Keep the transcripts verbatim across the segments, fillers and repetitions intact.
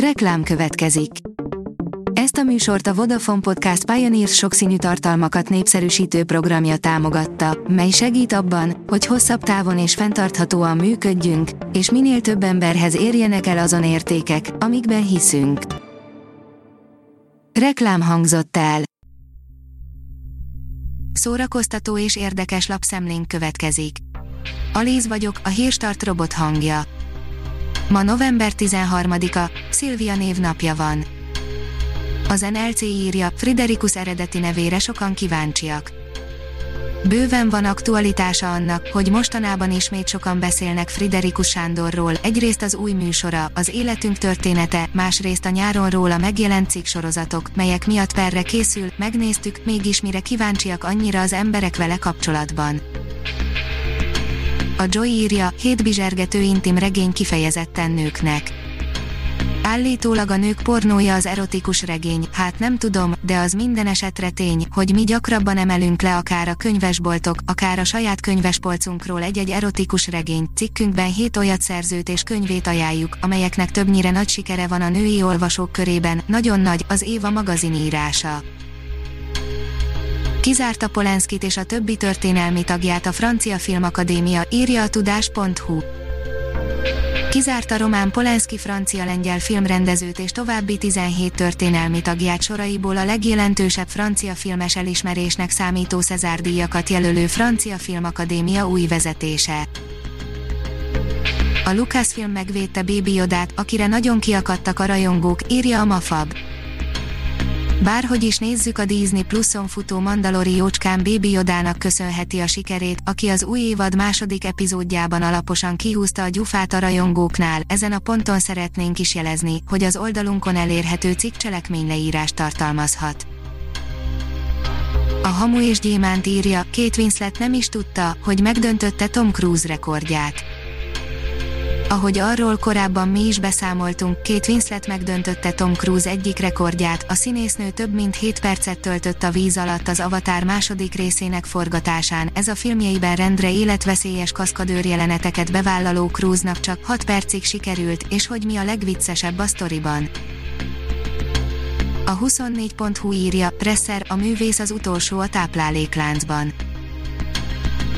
Reklám következik. Ezt a műsort a Vodafone Podcast Pioneers sokszínű tartalmakat népszerűsítő programja támogatta, mely segít abban, hogy hosszabb távon és fenntarthatóan működjünk, és minél több emberhez érjenek el azon értékek, amikben hiszünk. Reklám hangzott el. Szórakoztató és érdekes lapszemlénk következik. Alíz vagyok, a Hírstart robot hangja. Ma november tizenharmadika, Szilvia névnapja van. Az en el cé írja, Friderikus eredeti nevére sokan kíváncsiak. Bőven van aktualitása annak, hogy mostanában ismét sokan beszélnek Friderikus Sándorról, egyrészt az új műsora, az életünk története, másrészt a nyáron róla megjelent cikksorozatok, melyek miatt perre készül, megnéztük, mégis mire kíváncsiak annyira az emberek vele kapcsolatban. A Joy írja, hétbizsergető intim regény kifejezetten nőknek. Állítólag a nők pornója az erotikus regény, hát nem tudom, de az minden esetre tény, hogy mi gyakrabban emelünk le akár a könyvesboltok, akár a saját könyvespolcunkról egy-egy erotikus regény. Cikkünkben hét olyat szerzőt és könyvét ajánljuk, amelyeknek többnyire nagy sikere van a női olvasók körében, nagyon nagy, az Éva magazin írása. Kizárta Polanskit és a többi történelmi tagját a Francia Filmakadémia, írja a tudás pont hu. Kizárta Roman Polanski francia-lengyel filmrendezőt és további tizenhét történelmi tagját soraiból a legjelentősebb francia filmes elismerésnek számító César díjakat jelölő Francia Filmakadémia új vezetése. A Lucasfilm megvédte Baby Yodát, akire nagyon kiakadtak a rajongók, írja a Mafab. Bárhogy is nézzük, a Disney Pluson futó Mandalori jócskán Baby Yodának köszönheti a sikerét, aki az új évad második epizódjában alaposan kihúzta a gyufát a rajongóknál. Ezen a ponton szeretnénk is jelezni, hogy az oldalunkon elérhető cikk cselekményleírást tartalmazhat. A Hamu és Gyémánt írja, Kate Winslet nem is tudta, hogy megdöntötte Tom Cruise rekordját. Ahogy arról korábban mi is beszámoltunk, Kate Winslet megdöntötte Tom Cruise egyik rekordját, a színésznő több mint hét percet töltött a víz alatt az Avatar második részének forgatásán, ez a filmjeiben rendre életveszélyes kaszkadőr jeleneteket bevállaló Cruise-nak csak hat percig sikerült, és hogy mi a legviccesebb a sztoriban. A huszonnégy pont hu írja, Presser, a művész az utolsó a táplálékláncban.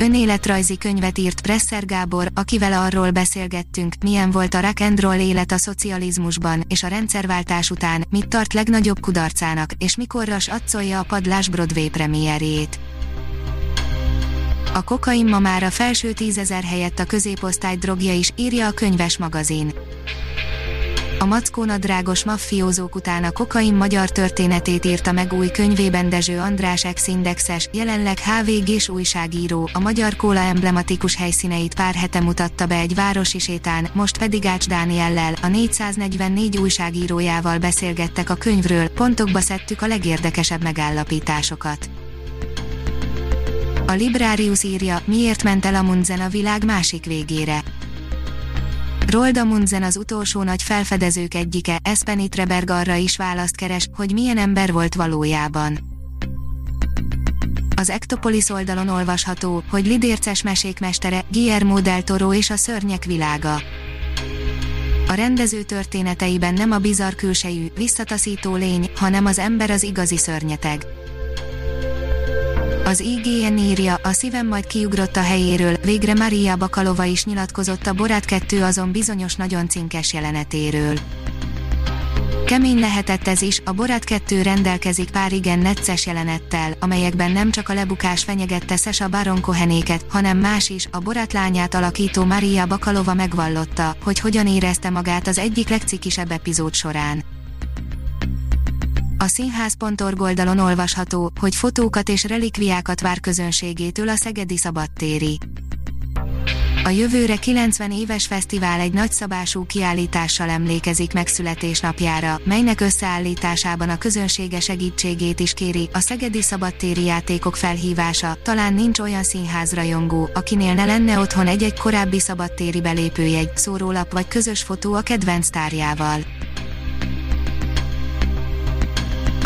Önéletrajzi könyvet írt Presser Gábor, akivel arról beszélgettünk, milyen volt a rock and roll élet a szocializmusban, és a rendszerváltás után, mit tart legnagyobb kudarcának, és mikorra satszolja a Padlás Broadway premierjét. A kokain ma már a felső tízezer helyett a középosztály drogja is, írja a könyves magazin. A mackónadrágos maffiózók után a kokain magyar történetét írta meg új könyvében Dezső András ex-indexes, jelenleg há vé gés újságíró, a magyar kóla emblematikus helyszíneit pár hete mutatta be egy városi sétán, most pedig Ács Dániellel, a négyszáznegyvennégy újságírójával beszélgettek a könyvről, pontokba szedtük a legérdekesebb megállapításokat. A Librarius írja, miért ment el Amundsen a világ másik végére. Roald Amundsen az utolsó nagy felfedezők egyike, Espeni Treberg arra is választ keres, hogy milyen ember volt valójában. Az Ektopolis oldalon olvasható, hogy lidérces mesék mestere, Guillermo del Toro és a szörnyek világa. A rendező történeteiben nem a bizarr külsejű, visszataszító lény, hanem az ember az igazi szörnyeteg. Az i gé en írja, a szívem majd kiugrott a helyéről, végre Maria Bakalova is nyilatkozott a Borat kettő azon bizonyos nagyon cinkes jelenetéről. Kemény lehetett ez is, a Borat kettő rendelkezik pár igen necces jelenettel, amelyekben nem csak a lebukás fenyegette Sacha Baron Cohenéket, hanem más is. A Borat lányát alakító Maria Bakalova megvallotta, hogy hogyan érezte magát az egyik legcikisebb epizód során. A színház pont org oldalon olvasható, hogy fotókat és relikviákat vár közönségétől a Szegedi szabadtéri. A jövőre kilencven éves fesztivál egy nagyszabású kiállítással emlékezik meg születésnapjára, melynek összeállításában a közönsége segítségét is kéri. A Szegedi szabadtéri játékok felhívása, talán nincs olyan színházrajongó, akinél ne lenne otthon egy-egy korábbi szabadtéri belépőjegy, szórólap vagy közös fotó a kedvenc tárjával.